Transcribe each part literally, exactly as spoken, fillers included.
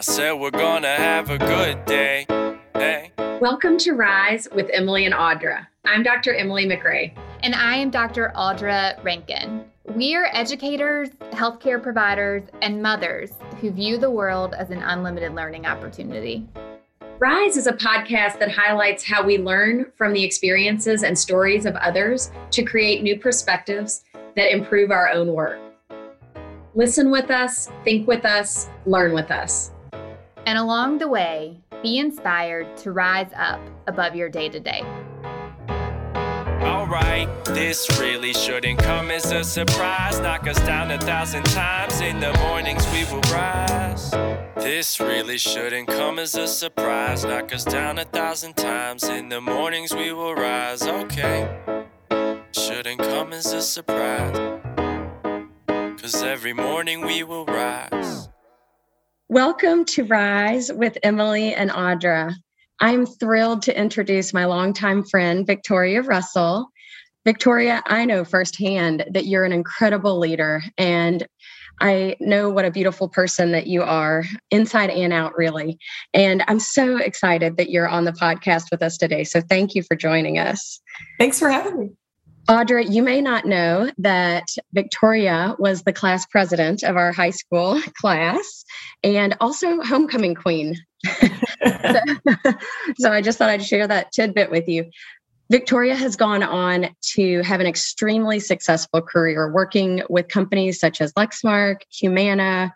I said we're gonna have a good day. Hey. Welcome to Rise with Emily and Audra. I'm Doctor Emily McRae. And I am Doctor Audra Rankin. We are educators, healthcare providers, and mothers who view the world as an unlimited learning opportunity. Rise is a podcast that highlights how we learn from the experiences and stories of others to create new perspectives that improve our own work. Listen with us, think with us, learn with us. And along the way, be inspired to rise up above your day-to-day. All right, this really shouldn't come as a surprise. Knock us down a thousand times, in the mornings we will rise. This really shouldn't come as a surprise. Knock us down a thousand times, in the mornings we will rise. Okay, shouldn't come as a surprise, 'cause every morning we will rise. Welcome to Rise with Emily and Audra. I'm thrilled to introduce my longtime friend, Victoria Russell. Victoria, I know firsthand that you're an incredible leader, and I know what a beautiful person that you are, inside and out, really. And I'm so excited that you're on the podcast with us today. So thank you for joining us. Thanks for having me. Audra, you may not know that Victoria was the class president of our high school class and also homecoming queen. so, so I just thought I'd share that tidbit with you. Victoria has gone on to have an extremely successful career working with companies such as Lexmark, Humana,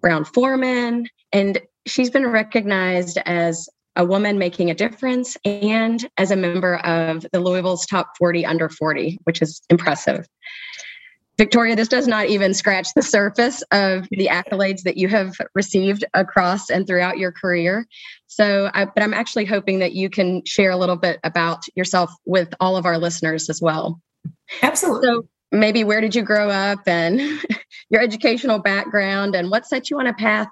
Brown-Forman, and she's been recognized as a woman making a difference, and as a member of the Louisville's top forty under forty, which is impressive. Victoria, this does not even scratch the surface of the accolades that you have received across and throughout your career. So, I, but I'm actually hoping that you can share a little bit about yourself with all of our listeners as well. Absolutely. So maybe where did you grow up and your educational background, and what set you on a path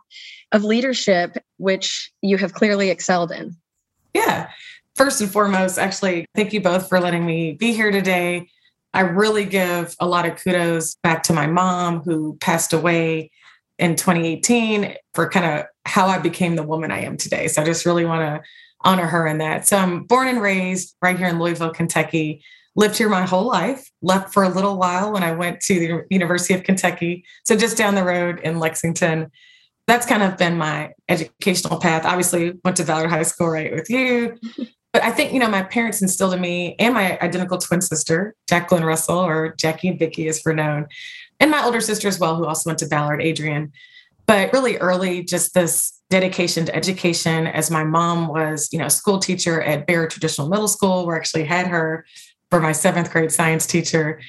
of leadership, which you have clearly excelled in? Yeah. First and foremost, actually, thank you both for letting me be here today. I really give a lot of kudos back to my mom, who passed away in twenty eighteen, for kind of how I became the woman I am today. So I just really want to honor her in that. So I'm born and raised right here in Louisville, Kentucky, lived here my whole life, left for a little while when I went to the University of Kentucky. So just down the road in Lexington. That's kind of been my educational path. Obviously, went to Ballard High School, right, with you. But I think, you know, my parents instilled in me, and my identical twin sister, Jacqueline Russell, or Jackie and Vicky as for known, and my older sister as well, who also went to Ballard, Adrian. But really early, just this dedication to education, as my mom was, you know, a school teacher at Bear Traditional Middle School, where I actually had her for my seventh grade science teacher.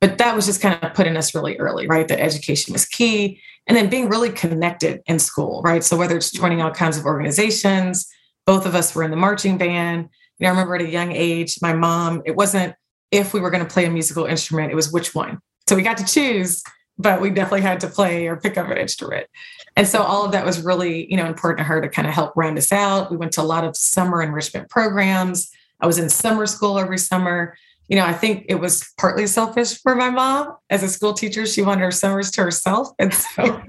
But that was just kind of putting us really early, right? That education was key. And then being really connected in school, right? So whether it's joining all kinds of organizations, both of us were in the marching band. You know, I remember at a young age, my mom, it wasn't if we were going to play a musical instrument, it was which one. So we got to choose, but we definitely had to play or pick up an instrument. And so all of that was really, you know, important to her to kind of help round us out. We went to a lot of summer enrichment programs. I was in summer school every summer. You know, I think it was partly selfish for my mom. As a school teacher, she wanted her summers to herself. And so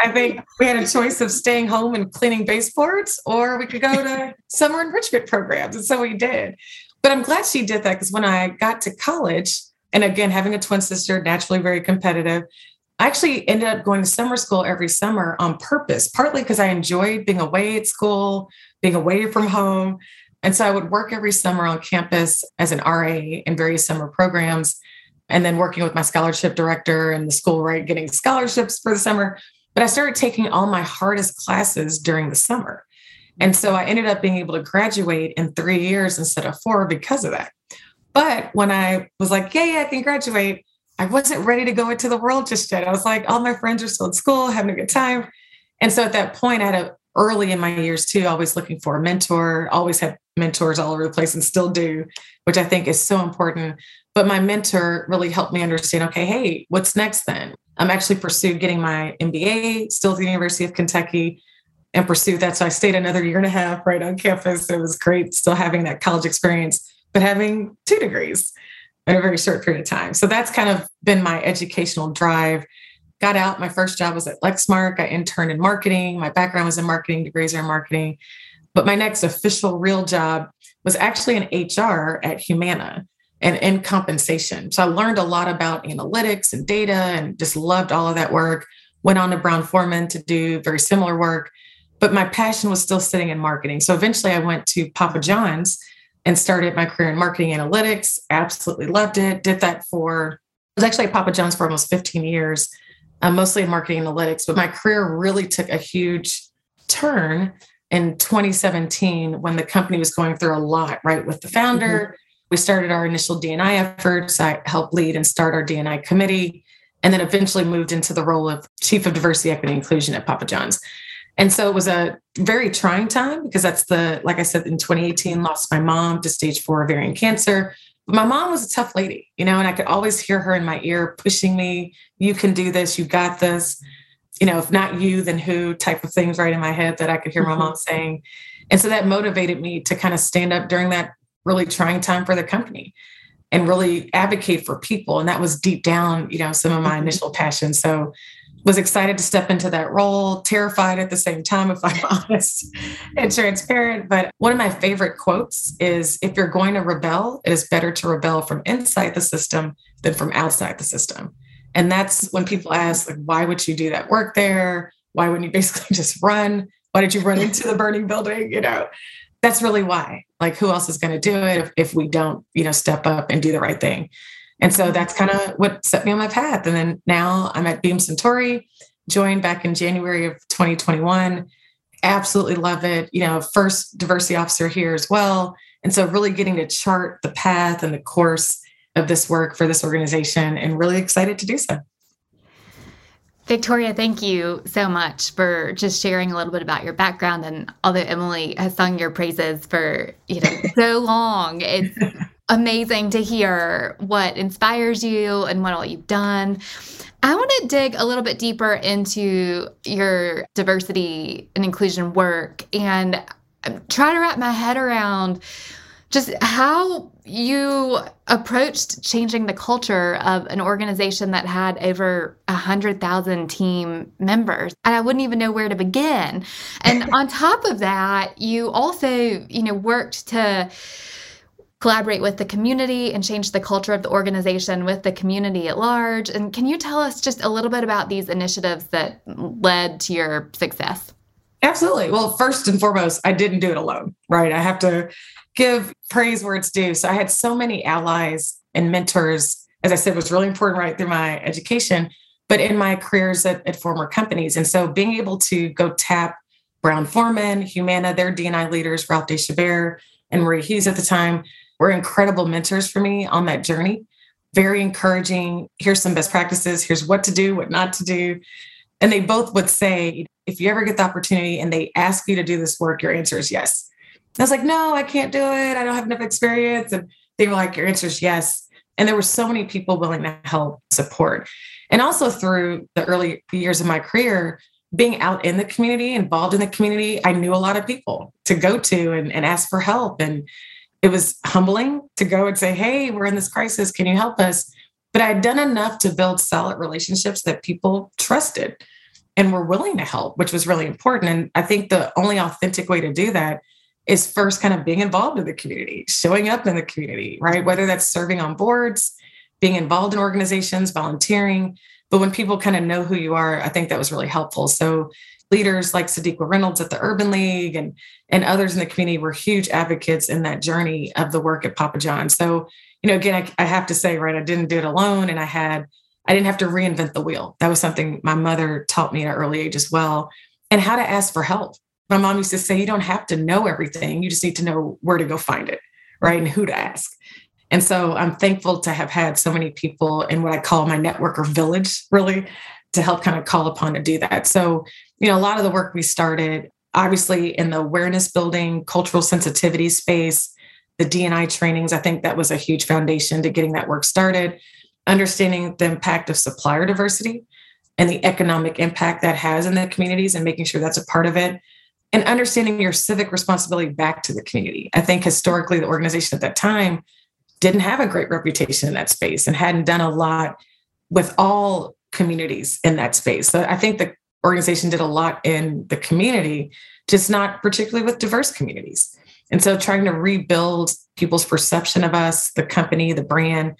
I think we had a choice of staying home and cleaning baseboards, or we could go to summer enrichment programs. And so we did. But I'm glad she did that, because when I got to college, and again, having a twin sister, naturally very competitive, I actually ended up going to summer school every summer on purpose, partly because I enjoyed being away at school, being away from home. And so I would work every summer on campus as an R A in various summer programs, and then working with my scholarship director and the school, right, getting scholarships for the summer. But I started taking all my hardest classes during the summer. And so I ended up being able to graduate in three years instead of four because of that. But when I was like, yeah, yeah, I can graduate, I wasn't ready to go into the world just yet. I was like, all my friends are still at school, having a good time. And so at that point, I had a early in my years too, always looking for a mentor, always had mentors all over the place, and still do, which I think is so important. But my mentor really helped me understand, okay, hey, what's next then? I'm actually pursued getting my M B A, still at the University of Kentucky, and pursued that. So I stayed another year and a half right on campus. It was great still having that college experience, but having two degrees in a very short period of time. So that's kind of been my educational drive. got out. My first job was at Lexmark. I interned in marketing. My background was in marketing, degrees are in marketing. But my next official real job was actually in H R at Humana and in compensation. So I learned a lot about analytics and data and just loved all of that work. Went on to Brown-Forman to do very similar work, but my passion was still sitting in marketing. So eventually I went to Papa John's and started my career in marketing analytics. Absolutely loved it. Did that for, I was actually at Papa John's for almost fifteen years, uh, mostly in marketing analytics, but my career really took a huge turn in twenty seventeen when the company was going through a lot, right? With the founder, mm-hmm. we started our initial D and I efforts. I helped lead and start our D and I committee, and then eventually moved into the role of Chief of Diversity, Equity, and Inclusion at Papa John's. And so it was a very trying time because that's the, like I said, in twenty eighteen, lost my mom to stage four ovarian cancer. But my mom was a tough lady, you know, and I could always hear her in my ear pushing me. You can do this. You got this. You know, if not you, then who type of things right in my head that I could hear my mom saying. And so that motivated me to kind of stand up during that really trying time for the company and really advocate for people. And that was deep down, you know, some of my initial passion. So was excited to step into that role, terrified at the same time, if I'm honest and transparent. But one of my favorite quotes is, if you're going to rebel, it is better to rebel from inside the system than from outside the system. And that's when people ask, like, why would you do that work there? Why wouldn't you basically just run? Why did you run into the burning building? You know, that's really why. Like, who else is going to do it if, if we don't, you know, step up and do the right thing? And so that's kind of what set me on my path. And then now I'm at Beam Suntory, joined back in January of twenty twenty-one. Absolutely love it. You know, first diversity officer here as well. And so really getting to chart the path and the course of this work for this organization, and really excited to do so. Victoria, thank you so much for just sharing a little bit about your background. And although Emily has sung your praises for, you know, so long, it's amazing to hear what inspires you and what all you've done. I want to dig a little bit deeper into your diversity and inclusion work and try to wrap my head around just how you approached changing the culture of an organization that had over one hundred thousand team members. And I wouldn't even know where to begin. And on top of that, you also, you know, worked to collaborate with the community and change the culture of the organization with the community at large. And can you tell us just a little bit about these initiatives that led to your success? Absolutely. Well, first and foremost, I didn't do it alone, right? I have to give praise where it's due. So I had so many allies and mentors, as I said, was really important right through my education, but in my careers at, at former companies. And so being able to go tap Brown-Forman, Humana, their D and I leaders, Ralph DeChavare and Marie Hughes at the time, were incredible mentors for me on that journey. Very encouraging. Here's some best practices. Here's what to do, what not to do. And they both would say, if you ever get the opportunity and they ask you to do this work, your answer is yes. And I was like, no, I can't do it. I don't have enough experience. And they were like, your answer is yes. And there were so many people willing to help support. And also through the early years of my career, being out in the community, involved in the community, I knew a lot of people to go to and, and ask for help. And it was humbling to go and say, hey, we're in this crisis. Can you help us? But I had done enough to build solid relationships that people trusted and were willing to help, which was really important. And I think the only authentic way to do that is first kind of being involved in the community, showing up in the community, right? Whether that's serving on boards, being involved in organizations, volunteering. But when people kind of know who you are, I think that was really helpful. So leaders like Sadiqa Reynolds at the Urban League and, and others in the community were huge advocates in that journey of the work at Papa John's. So, you know, again, I, I have to say, right, I didn't do it alone. And I had, I didn't have to reinvent the wheel. That was something my mother taught me at an early age as well, and how to ask for help. My mom used to say, you don't have to know everything. You just need to know where to go find it, right? And who to ask. And so I'm thankful to have had so many people in what I call my network or village, really, to help kind of call upon to do that. So, you know, a lot of the work we started, obviously, in the awareness building, cultural sensitivity space, the D and I trainings, I think that was a huge foundation to getting that work started, understanding the impact of supplier diversity and the economic impact that has in the communities and making sure that's a part of it. And understanding your civic responsibility back to the community. I think historically, the organization at that time didn't have a great reputation in that space and hadn't done a lot with all communities in that space. So I think the organization did a lot in the community, just not particularly with diverse communities. And so trying to rebuild people's perception of us, the company, the brand,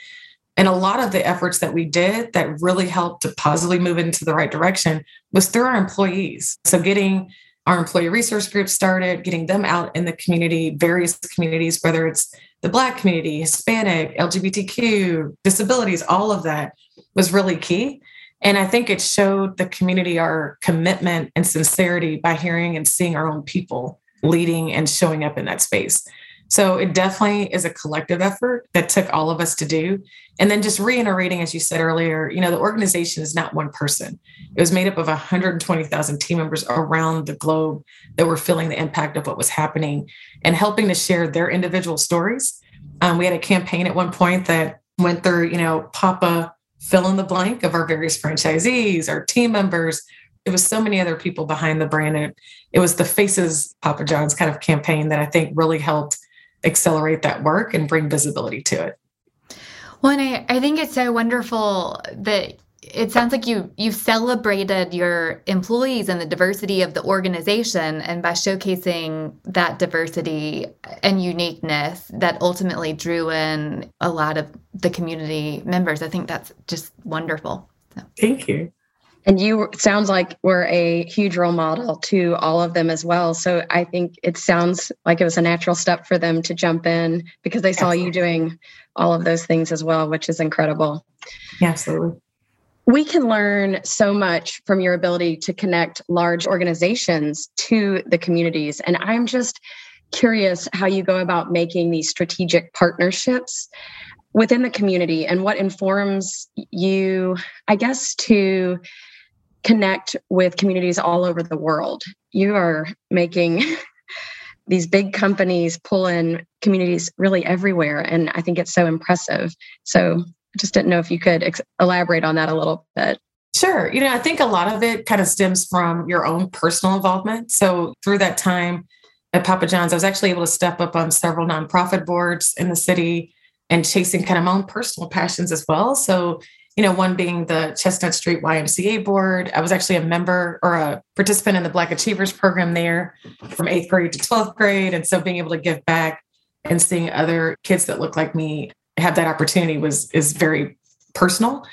and a lot of the efforts that we did that really helped to positively move into the right direction was through our employees. So getting our employee resource group started, getting them out in the community, various communities, whether it's the Black community, Hispanic, L G B T Q, disabilities, all of that was really key. And I think it showed the community our commitment and sincerity by hearing and seeing our own people leading and showing up in that space. So it definitely is a collective effort that took all of us to do. And then just reiterating, as you said earlier, you know, the organization is not one person. It was made up of one hundred twenty thousand team members around the globe that were feeling the impact of what was happening and helping to share their individual stories. Um, we had a campaign at one point that went through, you know, Papa fill in the blank of our various franchisees, our team members. It was so many other people behind the brand. And it was the Faces Papa John's kind of campaign that I think really helped accelerate that work and bring visibility to it. Well, and I, I think it's so wonderful that it sounds like you you celebrated your employees and the diversity of the organization, and by showcasing that diversity and uniqueness that ultimately drew in a lot of the community members. I think that's just wonderful. So. Thank you. And you sounds like we're a huge role model to all of them as well. So I think it sounds like it was a natural step for them to jump in because they saw absolutely. You doing all of those things as well, which is incredible. Yeah, absolutely. We can learn so much from your ability to connect large organizations to the communities. And I'm just curious how you go about making these strategic partnerships within the community and what informs you, I guess, to connect with communities all over the world. You are making these big companies pull in communities really everywhere. And I think it's so impressive. So I just didn't know if you could ex- elaborate on that a little bit. Sure. You know, I think a lot of it kind of stems from your own personal involvement. So through that time at Papa John's, I was actually able to step up on several nonprofit boards in the city and chasing kind of my own personal passions as well. So you know, one being the Chestnut Street Y M C A board. I was actually a member or a participant in the Black Achievers program there from eighth grade to twelfth grade. And so being able to give back and seeing other kids that look like me have that opportunity was is very personal.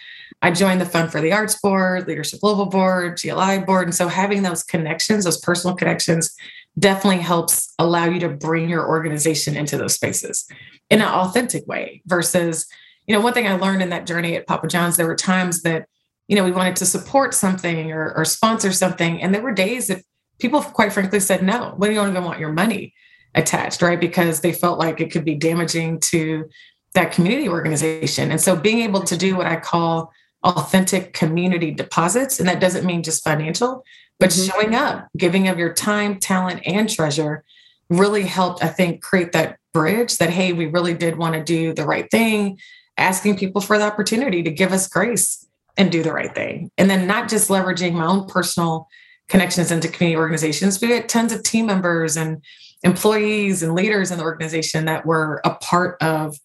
I joined the Fund for the Arts Board, Leadership Global Board, G L I Board. And so having those connections, those personal connections, definitely helps allow you to bring your organization into those spaces in an authentic way versus, you know, one thing I learned in that journey at Papa John's, there were times that, you know, we wanted to support something or, or sponsor something. And there were days that people, quite frankly, said, no, we don't even want your money attached, right? Because they felt like it could be damaging to that community organization. And so being able to do what I call authentic community deposits, and that doesn't mean just financial, but mm-hmm. showing up, giving of your time, talent, and treasure really helped, I think, create that bridge that, hey, we really did want to do the right thing, asking people for the opportunity to give us grace and do the right thing. And then not just leveraging my own personal connections into community organizations, but we had tons of team members and employees and leaders in the organization that were a part of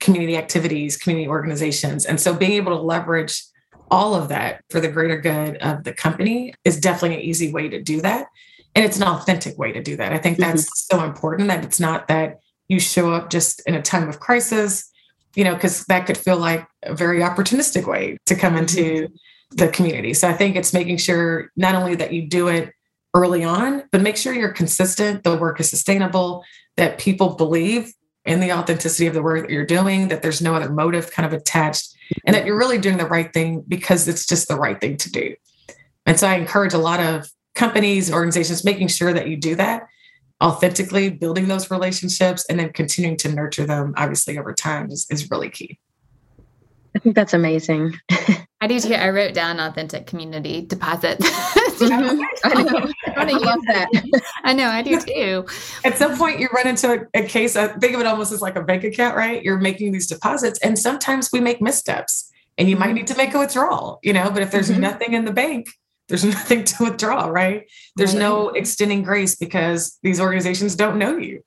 community activities, community organizations. And so being able to leverage all of that for the greater good of the company is definitely an easy way to do that. And it's an authentic way to do that. I think that's mm-hmm. so important that it's not that you show up just in a time of crisis, you know, because that could feel like a very opportunistic way to come into the community. So I think it's making sure not only that you do it early on, but make sure you're consistent, the work is sustainable, that people believe in the authenticity of the work that you're doing, that there's no other motive kind of attached, and that you're really doing the right thing because it's just the right thing to do. And so I encourage a lot of companies, organizations, making sure that you do that authentically, building those relationships, and then continuing to nurture them, obviously, over time is, is really key. I think that's amazing. I do too. I wrote down authentic community deposits. Mm-hmm. I know. I, I love that. I know, I do too. At some point, you run into a, a case, I think of it almost as like a bank account, right? You're making these deposits, and sometimes we make missteps, and you might need to make a withdrawal, you know, but if there's mm-hmm. nothing in the bank, there's nothing to withdraw, right? There's no extending grace because these organizations don't know you.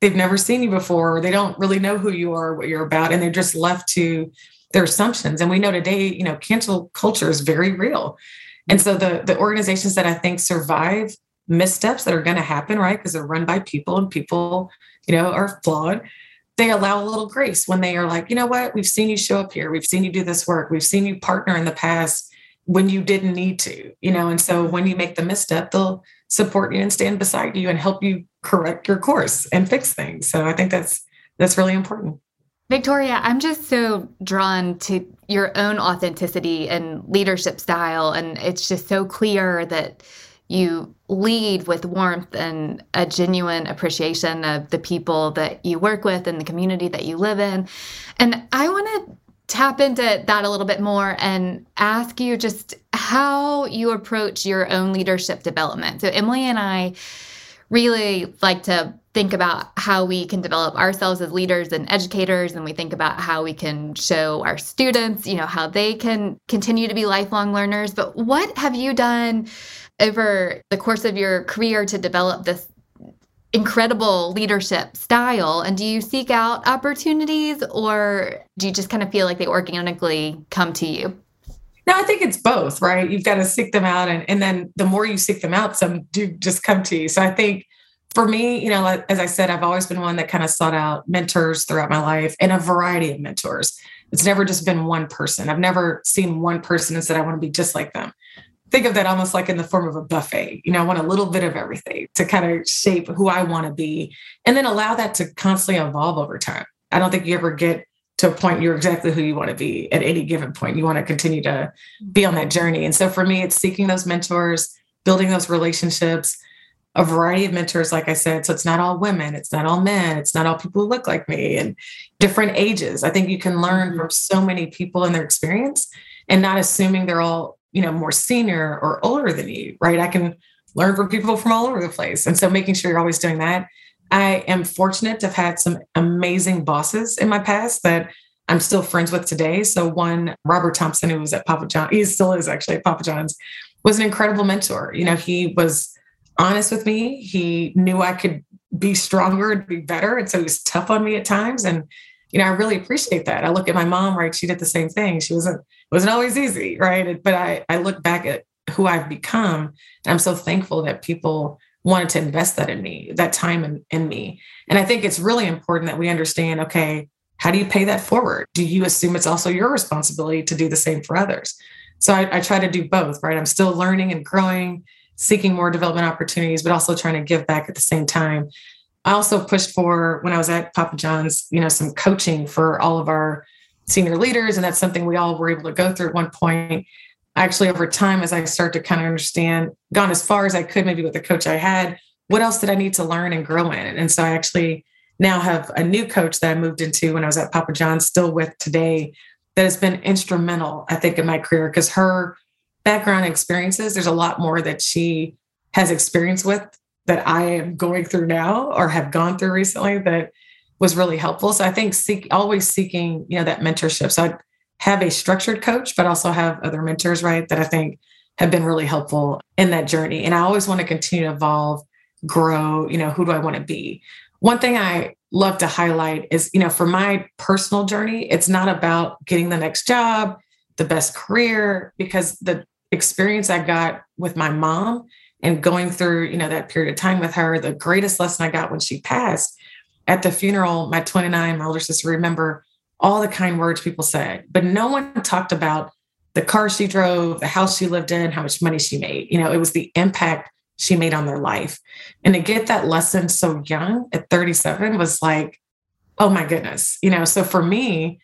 They've never seen you before. They don't really know who you are, what you're about, and they're just left to their assumptions. And we know today, you know, cancel culture is very real. And so the, the organizations that I think survive missteps that are going to happen, right, because they're run by people and people, you know, are flawed, they allow a little grace when they are like, you know what, we've seen you show up here. We've seen you do this work. We've seen you partner in the past when you didn't need to, you know? And so when you make the misstep, they'll support you and stand beside you and help you correct your course and fix things. So I think that's, that's really important. Victoria, I'm just so drawn to your own authenticity and leadership style. And it's just so clear that you lead with warmth and a genuine appreciation of the people that you work with and the community that you live in. And I want to tap into that a little bit more and ask you just how you approach your own leadership development. So Emily and I really like to think about how we can develop ourselves as leaders and educators, and we think about how we can show our students, you know, how they can continue to be lifelong learners. But what have you done over the course of your career to develop this incredible leadership style? And do you seek out opportunities, or do you just kind of feel like they organically come to you? No, I think it's both, right? You've got to seek them out. And, and then the more you seek them out, some do just come to you. So I think for me, you know, as I said, I've always been one that kind of sought out mentors throughout my life and a variety of mentors. It's never just been one person. I've never seen one person and said, I want to be just like them. Think of that almost like in the form of a buffet. You know, I want a little bit of everything to kind of shape who I want to be, and then allow that to constantly evolve over time. I don't think you ever get to a point you're exactly who you want to be at any given point. You want to continue to be on that journey. And so for me, it's seeking those mentors, building those relationships, a variety of mentors, like I said. So it's not all women, it's not all men, it's not all people who look like me, and different ages. I think you can learn from so many people and their experience, and not assuming they're all, you know, more senior or older than you, right? I can learn from people from all over the place. And so making sure you're always doing that. I am fortunate to have had some amazing bosses in my past that I'm still friends with today. So one, Robert Thompson, who was at Papa John's, he still is actually at Papa John's, was an incredible mentor. You know, he was honest with me. He knew I could be stronger and be better. And so he was tough on me at times. And, you know, I really appreciate that. I look at my mom, right? She did the same thing. She wasn't, it wasn't always easy, right? But I, I look back at who I've become, and I'm so thankful that people wanted to invest that in me, that time in, in me. And I think it's really important that we understand, okay, how do you pay that forward? Do you assume it's also your responsibility to do the same for others? So I, I try to do both, right? I'm still learning and growing, seeking more development opportunities, but also trying to give back at the same time. I also pushed for, when I was at Papa John's, you know, some coaching for all of our senior leaders. And that's something we all were able to go through at one point. Actually, over time, as I start to kind of understand, gone as far as I could, maybe with the coach I had, what else did I need to learn and grow in? And so I actually now have a new coach that I moved into when I was at Papa John's, still with today, that has been instrumental, I think, in my career, because her background experiences, there's a lot more that she has experience with that I am going through now or have gone through recently that was really helpful. So I think seek always seeking, you know, that mentorship. So I have a structured coach, but also have other mentors, right, that I think have been really helpful in that journey. And I always want to continue to evolve, grow, you know, who do I want to be? One thing I love to highlight is, you know, for my personal journey, it's not about getting the next job, the best career, because the experience I got with my mom and going through, you know, that period of time with her, the greatest lesson I got when she passed. At the funeral, my twin and I, my older sister, remember all the kind words people said, but no one talked about the car she drove, the house she lived in, how much money she made. You know, it was the impact she made on their life. And to get that lesson so young at thirty-seven was like, oh my goodness. You know, so for me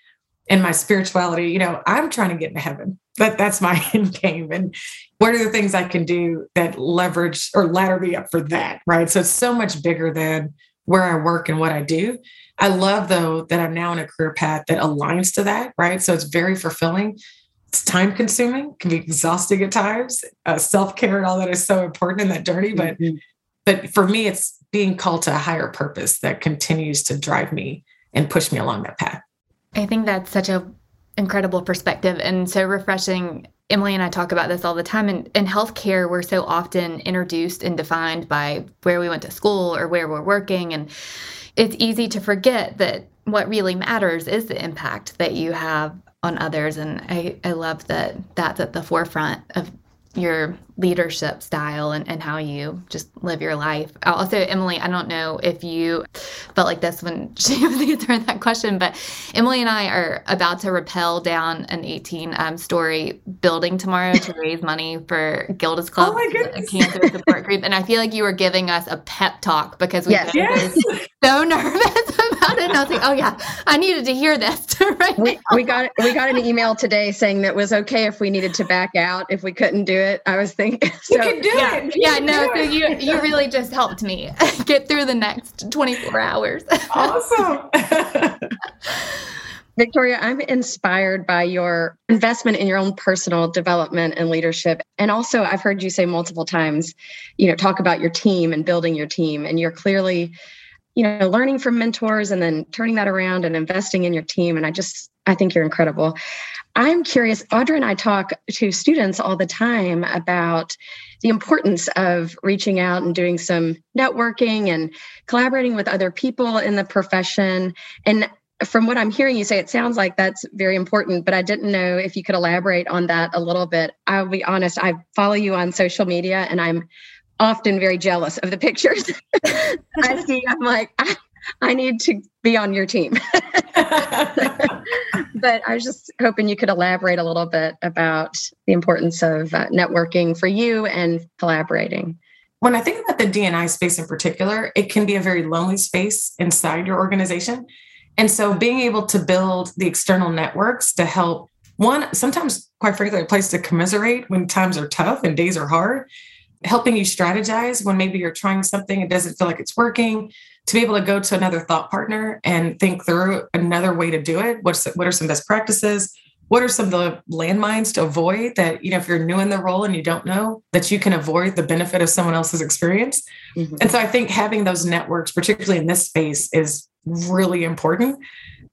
and my spirituality, you know, I'm trying to get into heaven. That that's my end game. And what are the things I can do that leverage or ladder me up for that, right? So it's so much bigger than where I work and what I do. I love, though, that I'm now in a career path that aligns to that, right? So it's very fulfilling. It's time consuming, can be exhausting at times. Uh, self-care and all that is so important in that journey. But, mm-hmm. but for me, it's being called to a higher purpose that continues to drive me and push me along that path. I think that's such an incredible perspective and so refreshing. Emily and I talk about this all the time. In, in healthcare, we're so often introduced and defined by where we went to school or where we're working. And it's easy to forget that what really matters is the impact that you have on others. And I, I love that that's at the forefront of your leadership style and, and how you just live your life. Also, Emily, I don't know if you felt like this when she was answering that question, but Emily and I are about to rappel down an eighteen-story um, building tomorrow to raise money for Gilda's Club, oh my goodness, a cancer support group. And I feel like you were giving us a pep talk because we yes. yes. were so nervous about it. And I was like, oh yeah, I needed to hear this. right we, we got we got an email today saying that it was okay if we needed to back out if we couldn't do it. I was thinking. So, you can do yeah, it. You yeah, no, so you, you really just helped me get through the next twenty-four hours. Awesome. Victoria, I'm inspired by your investment in your own personal development and leadership. And also, I've heard you say multiple times, you know, talk about your team and building your team. And you're clearly, you know, learning from mentors and then turning that around and investing in your team. And I just, I think you're incredible. I'm curious, Audra and I talk to students all the time about the importance of reaching out and doing some networking and collaborating with other people in the profession. And from what I'm hearing you say, it sounds like that's very important, but I didn't know if you could elaborate on that a little bit. I'll be honest, I follow you on social media and I'm often very jealous of the pictures I see. I'm like, I, I need to be on your team. But I was just hoping you could elaborate a little bit about the importance of uh, networking for you and collaborating. When I think about the D and I space in particular, it can be a very lonely space inside your organization. And so being able to build the external networks to help, one, sometimes, quite frankly, a place to commiserate when times are tough and days are hard, helping you strategize when maybe you're trying something and doesn't feel like it's working, to be able to go to another thought partner and think through another way to do it. What's, what are some best practices? What are some of the landmines to avoid that, you know, if you're new in the role and you don't know, that you can avoid the benefit of someone else's experience. Mm-hmm. And so I think having those networks, particularly in this space, is really important.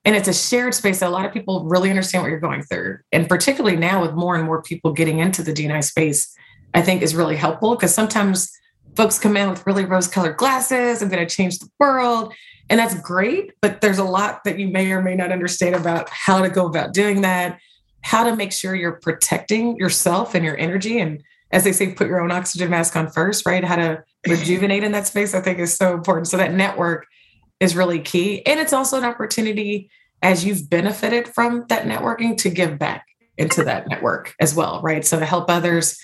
And it's a shared space that a lot of people really understand what you're going through. And particularly now with more and more people getting into the D and I space, I think is really helpful because sometimes folks come in with really rose-colored glasses. I'm going to change the world. And that's great, but there's a lot that you may or may not understand about how to go about doing that, how to make sure you're protecting yourself and your energy. And as they say, put your own oxygen mask on first, right? How to rejuvenate in that space, I think is so important. So that network is really key. And it's also an opportunity as you've benefited from that networking to give back into that network as well, right? So to help others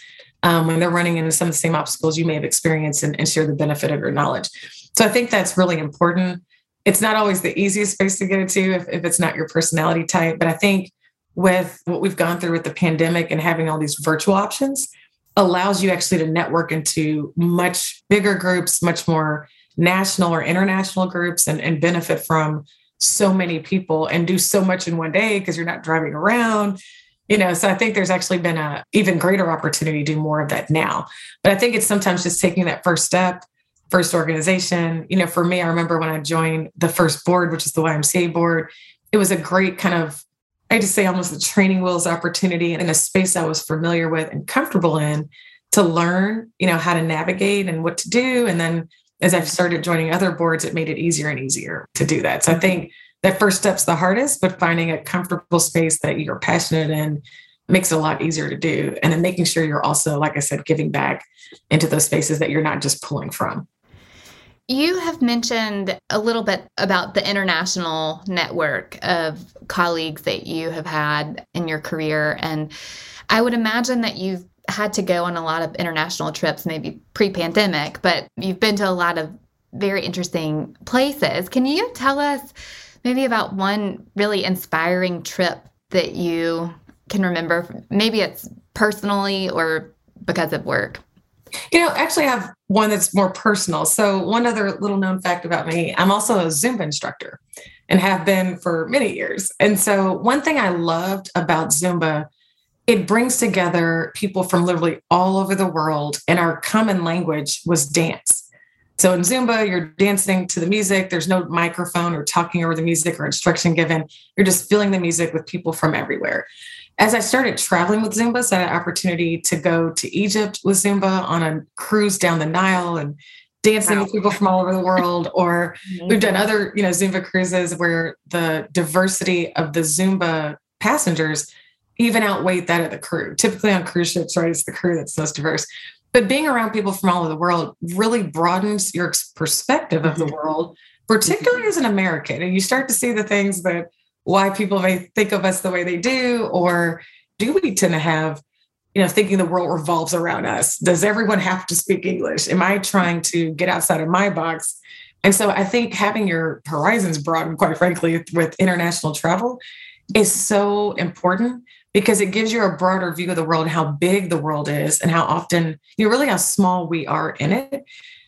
Um, when they're running into some of the same obstacles you may have experienced and, and share the benefit of your knowledge. So I think that's really important. It's not always the easiest space to get into if, if it's not your personality type. But I think with what we've gone through with the pandemic and having all these virtual options allows you actually to network into much bigger groups, much more national or international groups and, and benefit from so many people and do so much in one day because you're not driving around. You know, so I think there's actually been a even greater opportunity to do more of that now. But I think it's sometimes just taking that first step, first organization. You know, for me, I remember when I joined the first board, which is the Y M C A board, it was a great kind of, I just say almost a training wheels opportunity and a space I was familiar with and comfortable in to learn, you know, how to navigate and what to do. And then as I've started joining other boards, it made it easier and easier to do that. So I think that first step's the hardest, but finding a comfortable space that you're passionate in makes it a lot easier to do. And then making sure you're also, like I said, giving back into those spaces that you're not just pulling from. You have mentioned a little bit about the international network of colleagues that you have had in your career. And I would imagine that you've had to go on a lot of international trips, maybe pre-pandemic, but you've been to a lot of very interesting places. Can you tell us maybe about one really inspiring trip that you can remember? Maybe it's personally or because of work. You know, actually I have one that's more personal. So one other little known fact about me, I'm also a Zumba instructor and have been for many years. And so one thing I loved about Zumba, it brings together people from literally all over the world, and our common language was dance. So in Zumba, you're dancing to the music. There's no microphone or talking over the music or instruction given. You're just feeling the music with people from everywhere. As I started traveling with Zumba, so I had an opportunity to go to Egypt with Zumba on a cruise down the Nile and dancing wow. with people from all over the world. Or we've done other, you know, Zumba cruises where the diversity of the Zumba passengers even outweighed that of the crew. Typically on cruise ships, right, it's the crew that's most diverse. But being around people from all over the world really broadens your perspective of mm-hmm. the world, particularly mm-hmm. as an American. And you start to see the things that why people may think of us the way they do, or do we tend to have, you know, thinking the world revolves around us? Does everyone have to speak English? Am I trying to get outside of my box? And so I think having your horizons broadened, quite frankly, with international travel is so important, because it gives you a broader view of the world, how big the world is, and how often, you know, really how small we are in it,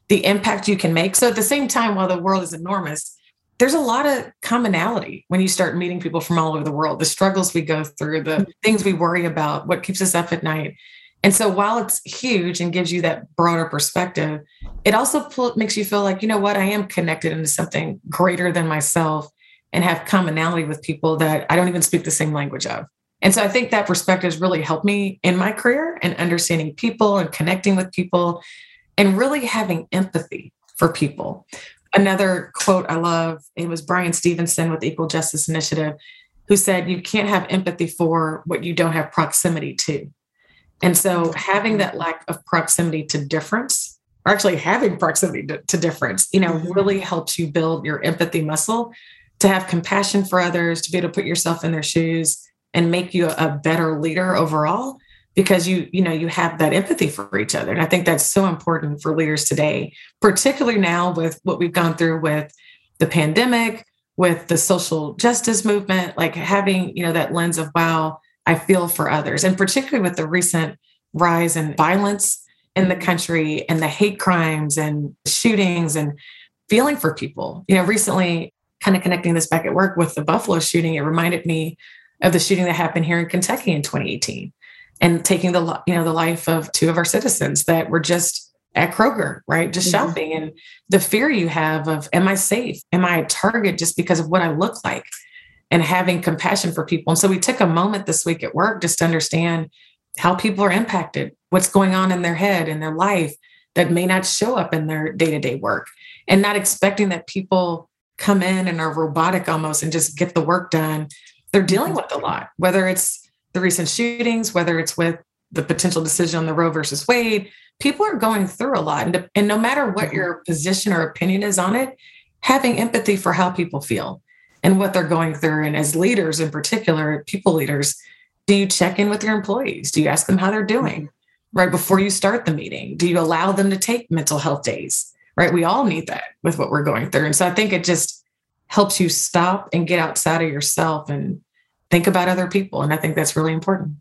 the impact you can make. So at the same time, while the world is enormous, there's a lot of commonality when you start meeting people from all over the world, the struggles we go through, the things we worry about, what keeps us up at night. And so while it's huge and gives you that broader perspective, it also makes you feel like, you know what, I am connected into something greater than myself and have commonality with people that I don't even speak the same language of. And so I think that perspective has really helped me in my career and understanding people and connecting with people and really having empathy for people. Another quote I love, it was Bryan Stevenson with the Equal Justice Initiative, who said, you can't have empathy for what you don't have proximity to. And so having that lack of proximity to difference, or actually having proximity to, to difference, you know, mm-hmm. really helps you build your empathy muscle to have compassion for others, to be able to put yourself in their shoes and make you a better leader overall, because you, you know, you have that empathy for each other. And I think that's so important for leaders today, particularly now with what we've gone through with the pandemic, with the social justice movement, like having, you know, that lens of, wow, I feel for others. And particularly with the recent rise in violence in the country and the hate crimes and shootings and feeling for people. You know, recently, kind of connecting this back at work with the Buffalo shooting, it reminded me of the shooting that happened here in Kentucky in twenty eighteen. And taking the, you know, the life of two of our citizens that were just at Kroger, right? Just mm-hmm. shopping, and the fear you have of, am I safe? Am I a target just because of what I look like? And having compassion for people. And so we took a moment this week at work just to understand how people are impacted, what's going on in their head, in their life that may not show up in their day-to-day work, and not expecting that people come in and are robotic almost and just get the work done. They're dealing with a lot, whether it's the recent shootings, whether it's with the potential decision on the Roe versus Wade, people are going through a lot. And, and no matter what your position or opinion is on it, having empathy for how people feel and what they're going through. And as leaders in particular, people leaders, do you check in with your employees? Do you ask them how they're doing right before you start the meeting? Do you allow them to take mental health days? Right? We all need that with what we're going through. And so I think it just helps you stop and get outside of yourself and think about other people. And I think that's really important.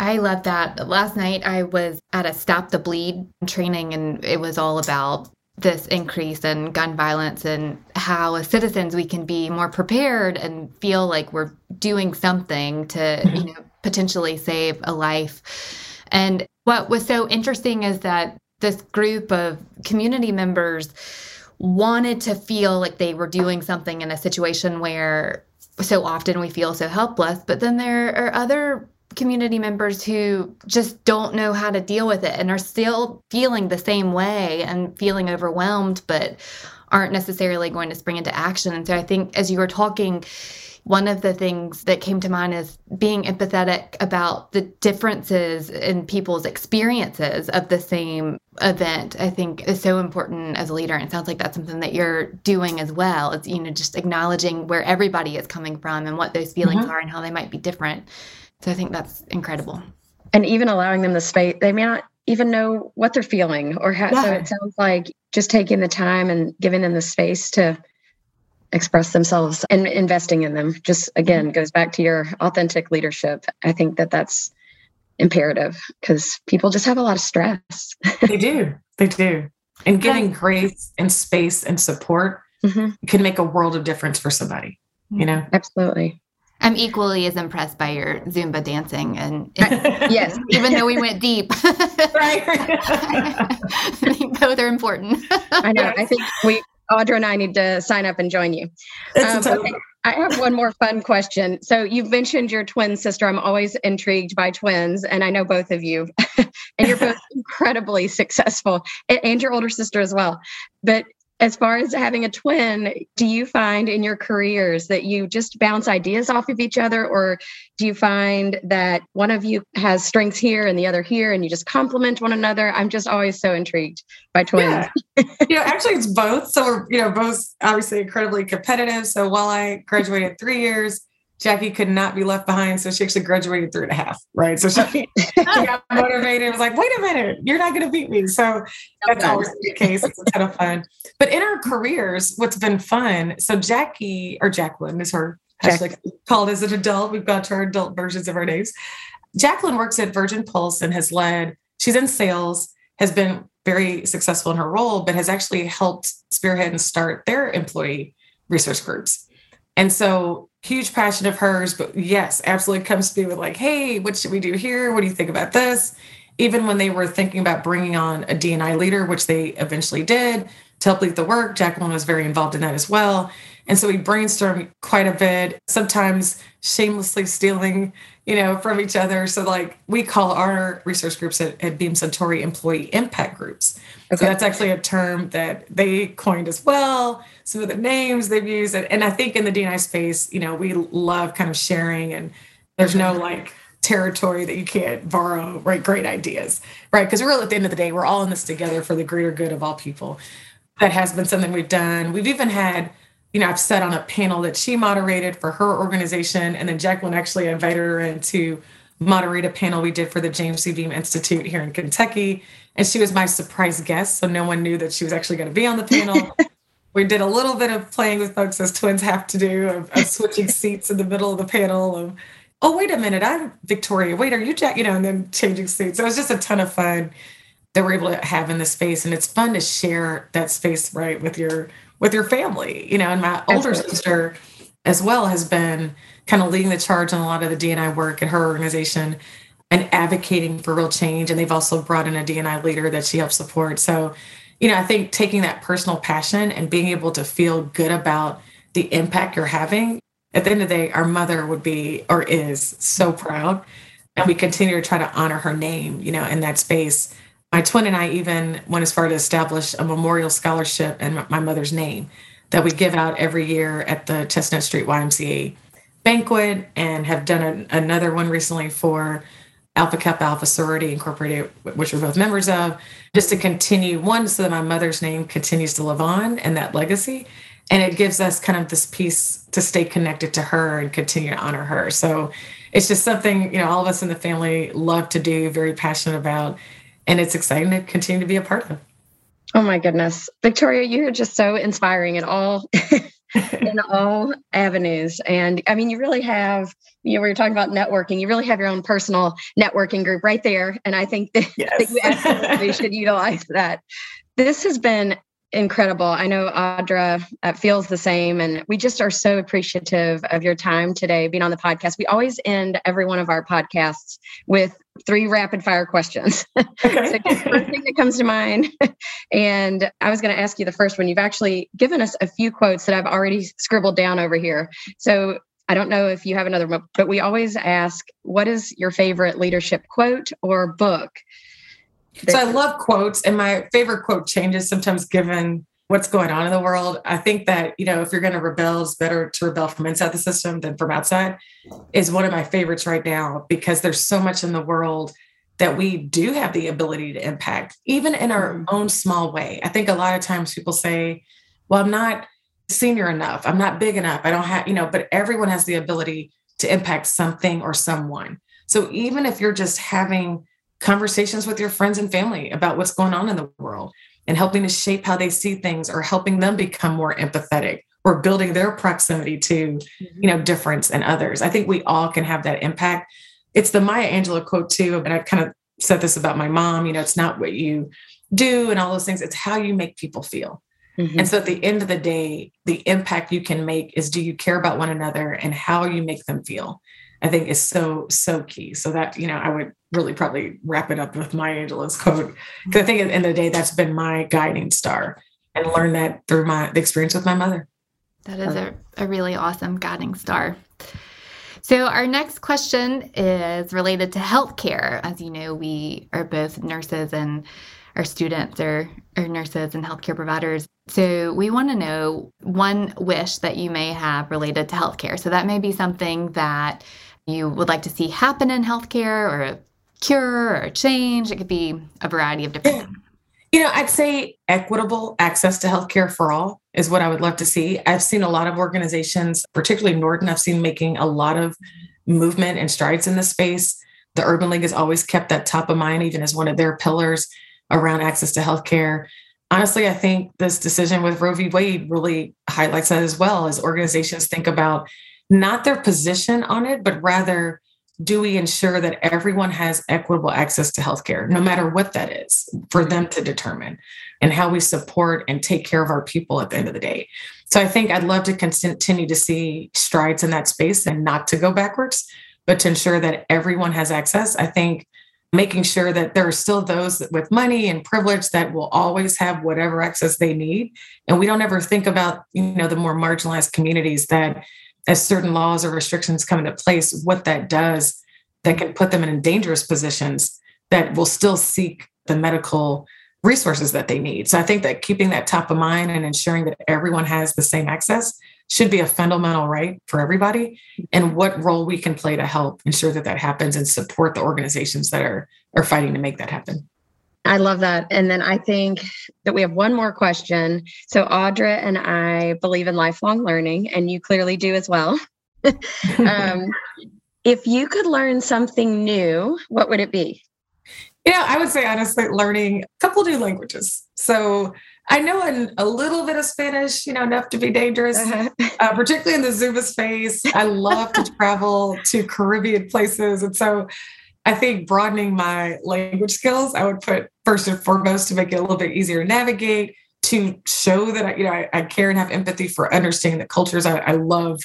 I love that. Last night I was at a Stop the Bleed training, and it was all about this increase in gun violence and how as citizens we can be more prepared and feel like we're doing something to, mm-hmm. you know, potentially save a life. And what was so interesting is that this group of community members wanted to feel like they were doing something in a situation where so often we feel so helpless. But then there are other community members who just don't know how to deal with it and are still feeling the same way and feeling overwhelmed, but aren't necessarily going to spring into action. And so I think as you were talking, one of the things that came to mind is being empathetic about the differences in people's experiences of the same event, I think is so important as a leader. And it sounds like that's something that you're doing as well. It's, you know, just acknowledging where everybody is coming from and what those feelings mm-hmm. are and how they might be different. So I think that's incredible. And even allowing them the space, they may not even know what they're feeling or how, yeah. So it sounds like just taking the time and giving them the space to express themselves and investing in them just, again, goes back to your authentic leadership. I think that that's imperative because people just have a lot of stress. They do. They do. And giving yeah. grace and space and support mm-hmm. can make a world of difference for somebody, you know? Absolutely. I'm equally as impressed by your Zumba dancing. And yes, even though we went deep, right? I think both are important. I know. I think we, Audra and I need to sign up and join you. Um, okay. I have one more fun question. So you've mentioned your twin sister. I'm always intrigued by twins, and I know both of you, and you're both incredibly successful, and your older sister as well. But As far as having a twin, do you find in your careers that you just bounce ideas off of each other, or do you find that one of you has strengths here and the other here and you just complement one another? I'm just always so intrigued by twins. Yeah, you know, actually it's both. So we're, you know, both obviously incredibly competitive. So while I graduated three years, Jackie could not be left behind. So she actually graduated three and a half, right? So she, she got motivated. It was like, wait a minute, you're not going to beat me. So that's always the case. It's a ton of fun. But in our careers, what's been fun, so Jackie, or Jacqueline is her, actually called as an adult. We've got her adult versions of our names. Jacqueline works at Virgin Pulse and has led, she's in sales, has been very successful in her role, but has actually helped spearhead and start their employee resource groups. And so huge passion of hers, but yes, absolutely comes to me with like, hey, what should we do here? What do you think about this? Even when they were thinking about bringing on a D and I leader, which they eventually did to help lead the work, Jacqueline was very involved in that as well. And so we brainstormed quite a bit, sometimes shamelessly stealing, you know, from each other. So like we call our research groups at, at Beam Suntory employee impact groups. Okay. So that's actually a term that they coined as well. Some of the names they've used. And I think in the D and I space, you know, we love kind of sharing, and there's no like territory that you can't borrow, right? Great ideas, right? Because really at the end of the day, we're all in this together for the greater good of all people. That has been something we've done. We've even had, you know, I've sat on a panel that she moderated for her organization. And then Jacqueline actually invited her in to moderate a panel we did for the James C. Beam Institute here in Kentucky. And she was my surprise guest. So no one knew that she was actually going to be on the panel. We did a little bit of playing with folks as twins have to do, of, of switching seats in the middle of the panel. Of, oh, wait a minute, I'm Victoria. Wait, are you Jack? You know, and then changing seats. So it was just a ton of fun that we're able to have in this space. And it's fun to share that space, right, with your with your family, you know, and my older Absolutely. Sister as well has been kind of leading the charge on a lot of the D and I work at her organization and advocating for real change. And they've also brought in a D and I leader that she helps support. So, you know, I think taking that personal passion and being able to feel good about the impact you're having. At the end of the day, our mother would be, or is, so proud. And we continue to try to honor her name, you know, in that space. My twin and I even went as far to establish a memorial scholarship in my mother's name that we give out every year at the Chestnut Street Y M C A banquet, and have done an, another one recently for Alpha Kappa Alpha Sorority Incorporated, which we're both members of, just to continue, one, so that my mother's name continues to live on and that legacy. And it gives us kind of this piece to stay connected to her and continue to honor her. So it's just something, you know, all of us in the family love to do, very passionate about. And it's exciting to continue to be a part of. Oh my goodness. Victoria, you're just so inspiring in all in all avenues. And I mean, you really have, you know, we were talking about networking, you really have your own personal networking group right there. And I think that, yes. that you absolutely should utilize that. This has been incredible. I know Audra uh, feels the same. And we just are so appreciative of your time today being on the podcast. We always end every one of our podcasts with three rapid fire questions. Okay. So the first thing that comes to mind. And I was going to ask you the first one. You've actually given us a few quotes that I've already scribbled down over here. So I don't know if you have another one, but we always ask, what is your favorite leadership quote or book? So I love quotes, and my favorite quote changes sometimes given what's going on in the world. I think that, you know, if you're going to rebel, it's better to rebel from inside the system than from outside is one of my favorites right now, because there's so much in the world that we do have the ability to impact, even in our own small way. I think a lot of times people say, well, I'm not senior enough. I'm not big enough. I don't have, you know, but everyone has the ability to impact something or someone. So even if you're just having conversations with your friends and family about what's going on in the world and helping to shape how they see things, or helping them become more empathetic, or building their proximity to, you know, difference and others. I think we all can have that impact. It's the Maya Angelou quote too. And I kind of said this about my mom, you know, it's not what you do and all those things. It's how you make people feel. Mm-hmm. And so at the end of the day, the impact you can make is, do you care about one another and how you make them feel? I think is so, so key. So that, you know, I would really probably wrap it up with Maya Angelou's quote. Because I think at the end of the day, that's been my guiding star, and learned that through my the experience with my mother. That is a, a really awesome guiding star. So our next question is related to healthcare. As you know, we are both nurses and our students or, or nurses and healthcare providers. So we want to know one wish that you may have related to healthcare. So that may be something that you would like to see happen in healthcare, or a cure or a change. It could be a variety of different things. You know, I'd say equitable access to healthcare for all is what I would love to see. I've seen a lot of organizations, particularly Norton, I've seen making a lot of movement and strides in this space. The Urban League has always kept that top of mind, even as one of their pillars around access to healthcare. Honestly, I think this decision with Roe v. Wade really highlights that as well, as organizations think about not their position on it, but rather, do we ensure that everyone has equitable access to healthcare, no matter what that is, for them to determine, and how we support and take care of our people at the end of the day. So I think I'd love to continue to see strides in that space, and not to go backwards, but to ensure that everyone has access. I think making sure that there are still those with money and privilege that will always have whatever access they need. And we don't ever think about, you know, the more marginalized communities that, as certain laws or restrictions come into place, what that does, that can put them in dangerous positions that will still seek the medical resources that they need. So I think that keeping that top of mind and ensuring that everyone has the same access should be a fundamental right for everybody, and what role we can play to help ensure that that happens and support the organizations that are, are fighting to make that happen. I love that. And then I think that we have one more question. So Audra and I believe in lifelong learning, and you clearly do as well. um, if you could learn something new, what would it be? You know, I would say honestly, learning a couple new languages. So I know an, a little bit of Spanish, you know, enough to be dangerous, uh-huh. uh, particularly in the Zumba space. I love to travel to Caribbean places. And so I think broadening my language skills, I would put first and foremost to make it a little bit easier to navigate, to show that I, you know, I, I care and have empathy for understanding the cultures I, I love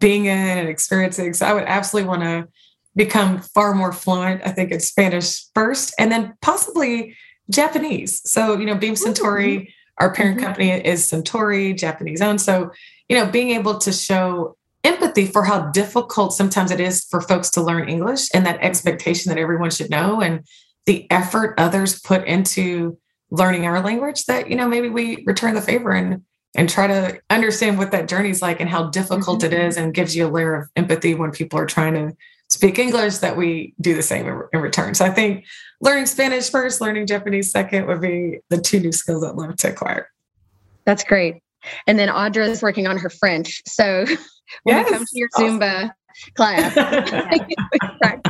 being in and experiencing. So I would absolutely want to become far more fluent, I think, in Spanish first, and then possibly Japanese. So, you know, Beam Suntory, mm-hmm. our parent mm-hmm. company is Suntory, Japanese owned. So, you know, being able to show empathy for how difficult sometimes it is for folks to learn English, and that expectation that everyone should know, and the effort others put into learning our language, that, you know, maybe we return the favor and, and try to understand what that journey is like and how difficult mm-hmm. it is, and gives you a layer of empathy when people are trying to speak English, that we do the same in return. So I think learning Spanish first, learning Japanese second would be the two new skills I'd love to acquire. That's great. And then Audra is working on her French. So when yes. you come to your Zumba awesome. Class.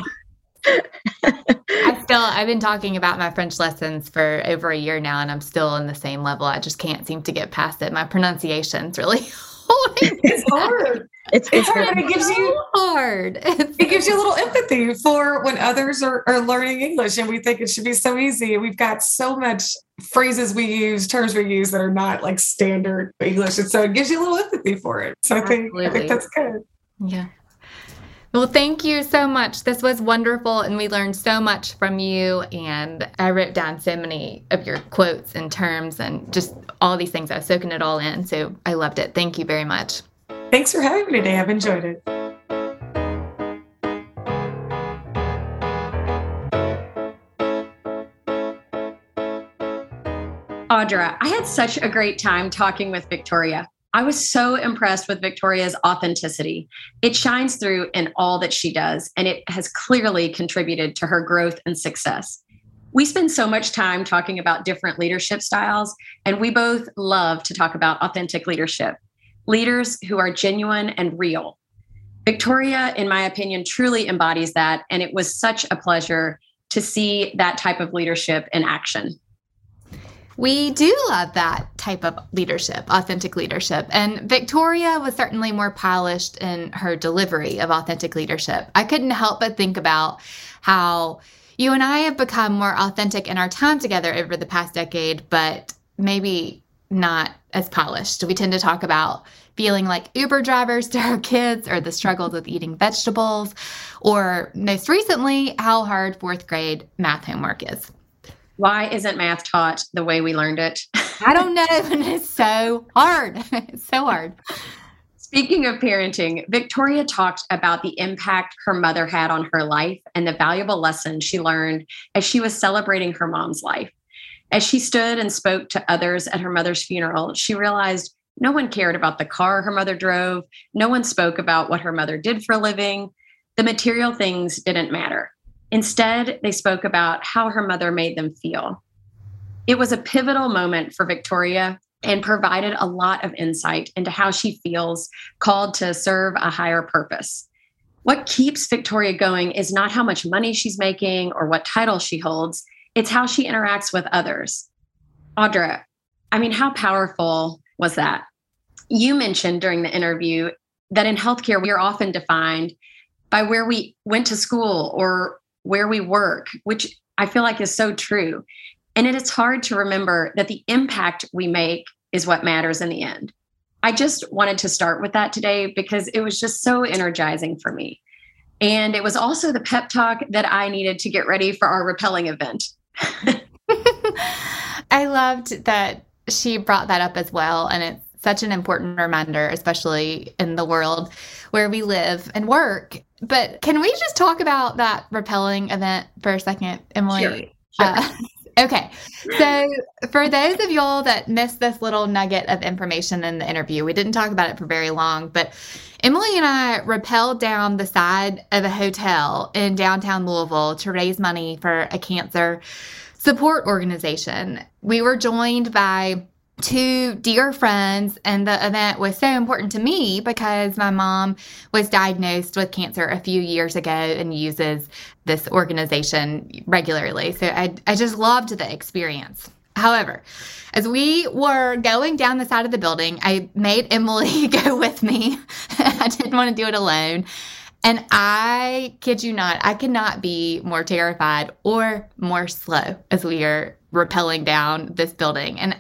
I still, I've been talking about my French lessons for over a year now, and I'm still in the same level. I just can't seem to get past it. My pronunciation's really holding. It's hard. It's, it's, it's hard. hard. It gives you hard. It's, it gives you a little empathy for when others are, are learning English, and we think it should be so easy. And we've got so much phrases we use, terms we use that are not like standard English. And so it gives you a little empathy for it. So I think, I think that's good. Yeah. Well, thank you so much. This was wonderful, and we learned so much from you. And I wrote down so many of your quotes and terms and just all these things. I was soaking it all in. So I loved it. Thank you very much. Thanks for having me today. I've enjoyed it. Audra, I had such a great time talking with Victoria. I was so impressed with Victoria's authenticity. It shines through in all that she does, and it has clearly contributed to her growth and success. We spend so much time talking about different leadership styles, and we both love to talk about authentic leadership, leaders who are genuine and real. Victoria, in my opinion, truly embodies that, and it was such a pleasure to see that type of leadership in action. We do love that type of leadership, authentic leadership. And Victoria was certainly more polished in her delivery of authentic leadership. I couldn't help but think about how you and I have become more authentic in our time together over the past decade, but maybe not as polished. We tend to talk about feeling like Uber drivers to our kids, or the struggles with eating vegetables, or most recently, how hard fourth grade math homework is. Why isn't math taught the way we learned it? I don't know. It's so hard. It's so hard. Speaking of parenting, Victoria talked about the impact her mother had on her life and the valuable lessons she learned as she was celebrating her mom's life. As she stood and spoke to others at her mother's funeral, she realized no one cared about the car her mother drove. No one spoke about what her mother did for a living. The material things didn't matter. Instead, they spoke about how her mother made them feel. It was a pivotal moment for Victoria and provided a lot of insight into how she feels called to serve a higher purpose. What keeps Victoria going is not how much money she's making or what title she holds. It's how she interacts with others. Audra, I mean, how powerful was that? You mentioned during the interview that in healthcare, we are often defined by where we went to school or where we work, which I feel like is so true. And it is hard to remember that the impact we make is what matters in the end. I just wanted to start with that today because it was just so energizing for me. And it was also the pep talk that I needed to get ready for our rappelling event. I loved that she brought that up as well. And it's such an important reminder, especially in the world where we live and work. But can we just talk about that rappelling event for a second, Emily? Sure, sure. Uh, Okay, so for those of y'all that missed this little nugget of information in the interview, we didn't talk about it for very long, but Emily and I rappelled down the side of a hotel in downtown Louisville to raise money for a cancer support organization. We were joined by two dear friends, and the event was so important to me because my mom was diagnosed with cancer a few years ago and uses this organization regularly. So I, I just loved the experience. However, as we were going down the side of the building, I made Emily go with me. I didn't want to do it alone. And I kid you not, I could not be more terrified or more slow as we are rappelling down this building. And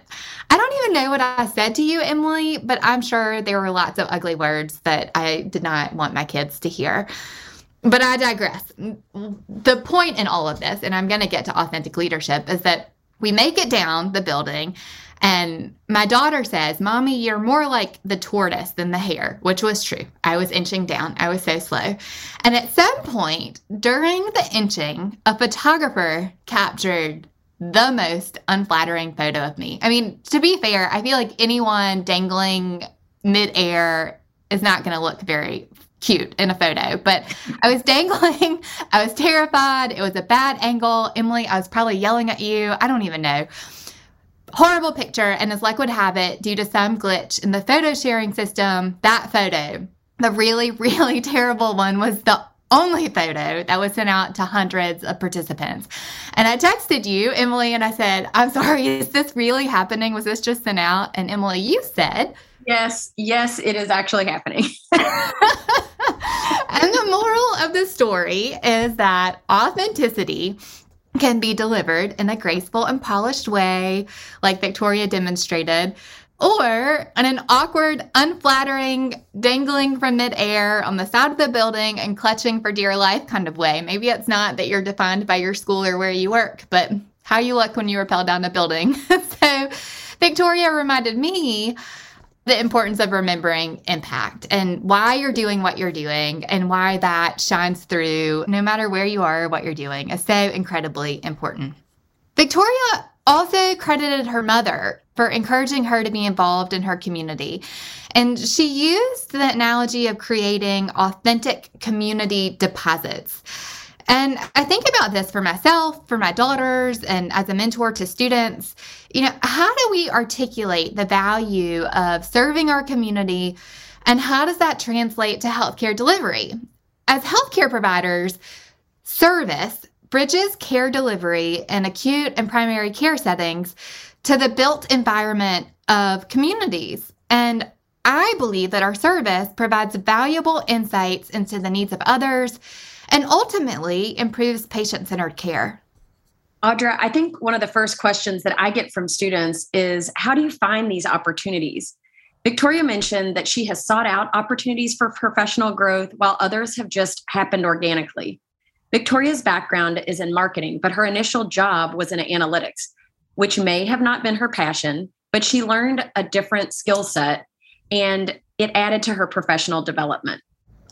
I don't even know what I said to you, Emily, but I'm sure there were lots of ugly words that I did not want my kids to hear. But I digress. The point in all of this, and I'm going to get to authentic leadership, is that we make it down the building, and my daughter says, "Mommy, you're more like the tortoise than the hare," which was true. I was inching down. I was so slow. And at some point during the inching, a photographer captured the most unflattering photo of me. I mean, to be fair, I feel like anyone dangling midair is not going to look very cute in a photo, but I was dangling. I was terrified. It was a bad angle. Emily, I was probably yelling at you. I don't even know. Horrible picture. And as luck would have it, due to some glitch in the photo sharing system, that photo, the really, really terrible one, was the only photo that was sent out to hundreds of participants. And I texted you, Emily, and I said, "I'm sorry, is this really happening? Was this just sent out?" And Emily, you said, Yes, yes, it is actually happening. And the moral of the story is that authenticity can be delivered in a graceful and polished way, like Victoria demonstrated, or in an awkward, unflattering, dangling from midair on the side of the building and clutching for dear life kind of way. Maybe it's not that you're defined by your school or where you work, but how you look when you rappel down a building. So Victoria reminded me the importance of remembering impact and why you're doing what you're doing and why that shines through no matter where you are or what you're doing is so incredibly important. Victoria also credited her mother for encouraging her to be involved in her community. And she used the analogy of creating authentic community deposits. And I think about this for myself, for my daughters, and as a mentor to students. You know, how do we articulate the value of serving our community, and how does that translate to healthcare delivery? As healthcare providers, service bridges care delivery in acute and primary care settings to the built environment of communities. And I believe that our service provides valuable insights into the needs of others and ultimately improves patient-centered care. Audra, I think one of the first questions that I get from students is, how do you find these opportunities? Victoria mentioned that she has sought out opportunities for professional growth while others have just happened organically. Victoria's background is in marketing, but her initial job was in analytics, which may have not been her passion, but she learned a different skill set and it added to her professional development.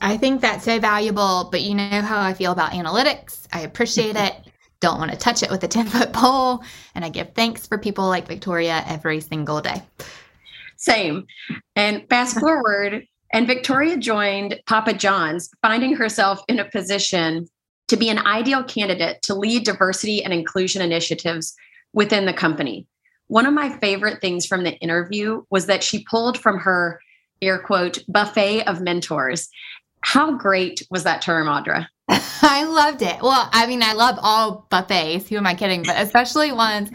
I think that's so valuable, but you know how I feel about analytics. I appreciate it. don't want to touch it with a ten-foot pole. And I give thanks for people like Victoria every single day. Same. And fast forward, and Victoria joined Papa John's, finding herself in a position to be an ideal candidate to lead diversity and inclusion initiatives within the company. One of my favorite things from the interview was that she pulled from her, air quote, buffet of mentors. How great was that term, Audra? I loved it. Well, I mean, I love all buffets. Who am I kidding? But especially ones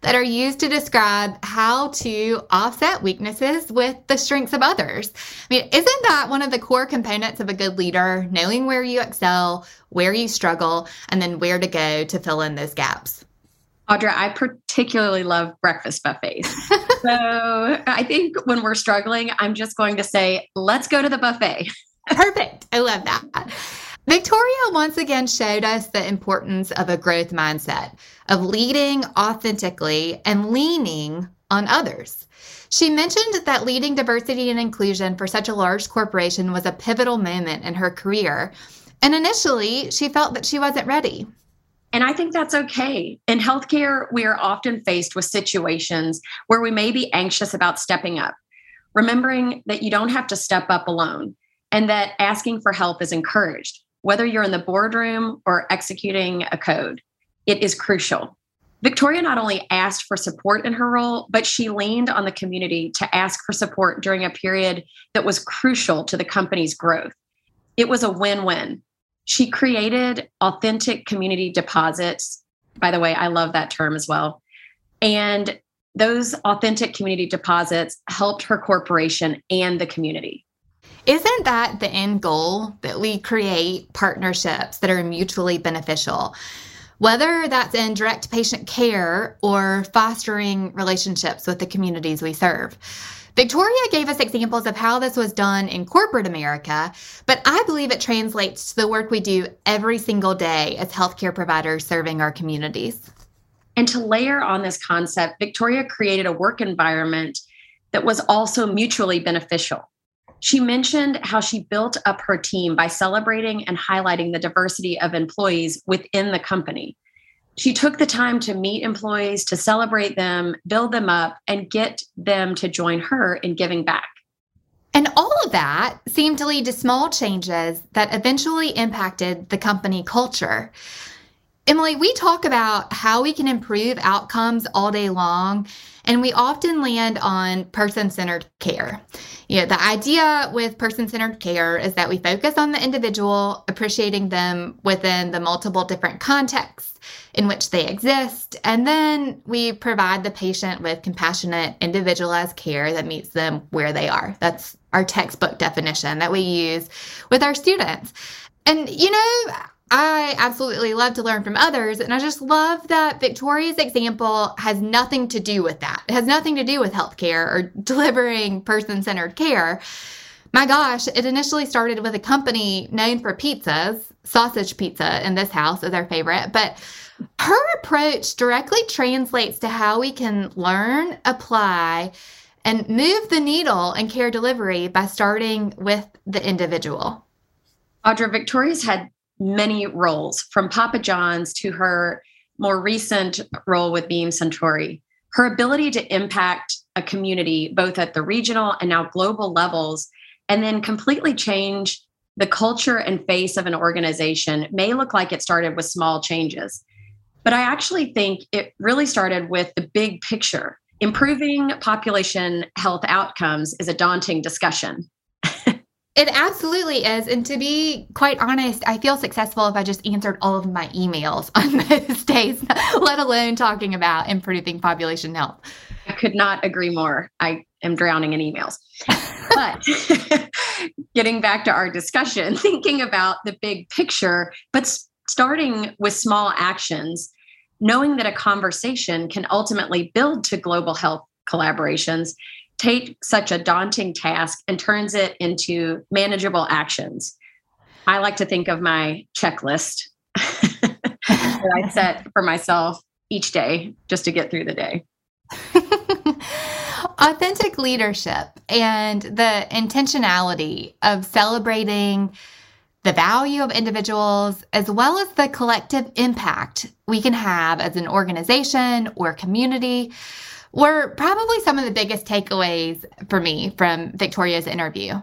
that are used to describe how to offset weaknesses with the strengths of others. I mean, isn't that one of the core components of a good leader, knowing where you excel, where you struggle, and then where to go to fill in those gaps? Audra, I particularly love breakfast buffets. So I think when we're struggling, I'm just going to say, let's go to the buffet. Perfect. I love that. Victoria once again showed us the importance of a growth mindset, of leading authentically and leaning on others. She mentioned that leading diversity and inclusion for such a large corporation was a pivotal moment in her career. And initially, she felt that she wasn't ready. And I think that's okay. In healthcare, we are often faced with situations where we may be anxious about stepping up, remembering that you don't have to step up alone and that asking for help is encouraged. Whether you're in the boardroom or executing a code, it is crucial. Victoria not only asked for support in her role, but she leaned on the community to ask for support during a period that was crucial to the company's growth. It was a win-win. She created authentic community deposits. By the way, I love that term as well. And those authentic community deposits helped her corporation and the community. Isn't that the end goal, that we create partnerships that are mutually beneficial? Whether that's in direct patient care or fostering relationships with the communities we serve. Victoria gave us examples of how this was done in corporate America, but I believe it translates to the work we do every single day as healthcare providers serving our communities. And to layer on this concept, Victoria created a work environment that was also mutually beneficial. She mentioned how she built up her team by celebrating and highlighting the diversity of employees within the company. She took the time to meet employees, to celebrate them, build them up, and get them to join her in giving back. And all of that seemed to lead to small changes that eventually impacted the company culture. Emily, we talk about how we can improve outcomes all day long, and we often land on person-centered care. You know, the idea with person-centered care is that we focus on the individual, appreciating them within the multiple different contexts in which they exist, and then we provide the patient with compassionate, individualized care that meets them where they are. That's our textbook definition that we use with our students. And, you know, I absolutely love to learn from others, and I just love that Victoria's example has nothing to do with that. It has nothing to do with healthcare or delivering person-centered care. My gosh, it initially started with a company known for pizzas. Sausage pizza in this house is our favorite, but her approach directly translates to how we can learn, apply, and move the needle in care delivery by starting with the individual. Audra, Victoria's had many roles, from Papa John's to her more recent role with Beam Suntory. Her ability to impact a community, both at the regional and now global levels, and then completely change the culture and face of an organization may look like it started with small changes. But I actually think it really started with the big picture. Improving population health outcomes is a daunting discussion. It absolutely is. And to be quite honest, I feel successful if I just answered all of my emails on those days, let alone talking about improving population health. I could not agree more. I am drowning in emails. But getting back to our discussion, thinking about the big picture, but starting with small actions, knowing that a conversation can ultimately build to global health collaborations, take such a daunting task and turns it into manageable actions. I like to think of my checklist that I set for myself each day just to get through the day. Authentic leadership and the intentionality of celebrating the value of individuals, as well as the collective impact we can have as an organization or community, were probably some of the biggest takeaways for me from Victoria's interview.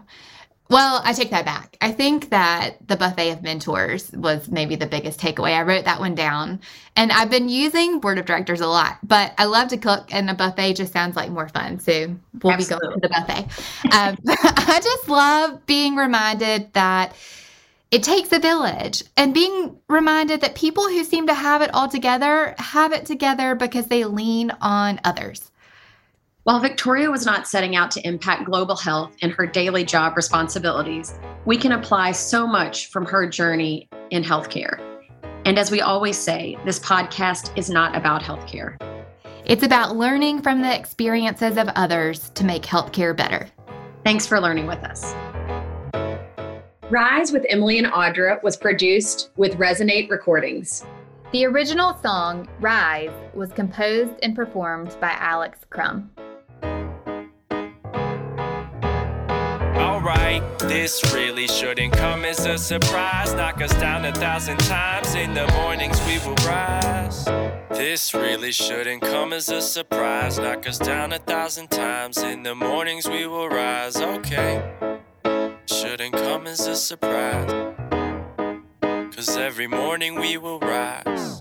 Well, I take that back. I think that the buffet of mentors was maybe the biggest takeaway. I wrote that one down, and I've been using board of directors a lot, but I love to cook, and a buffet just sounds like more fun. So we'll Absolutely. Be going to the buffet. Um, I just love being reminded that it takes a village, and being reminded that people who seem to have it all together have it together because they lean on others. While Victoria was not setting out to impact global health in her daily job responsibilities, we can apply so much from her journey in healthcare. And as we always say, this podcast is not about healthcare. It's about learning from the experiences of others to make healthcare better. Thanks for learning with us. Rise with Emily and Audra was produced with Resonate Recordings. The original song, Rise, was composed and performed by Alex Crum. Right, this really shouldn't come as a surprise. Knock us down a thousand times, in the mornings we will rise. This really shouldn't come as a surprise. Knock us down a thousand times, in the mornings we will rise. Okay, shouldn't come as a surprise, 'cause every morning we will rise.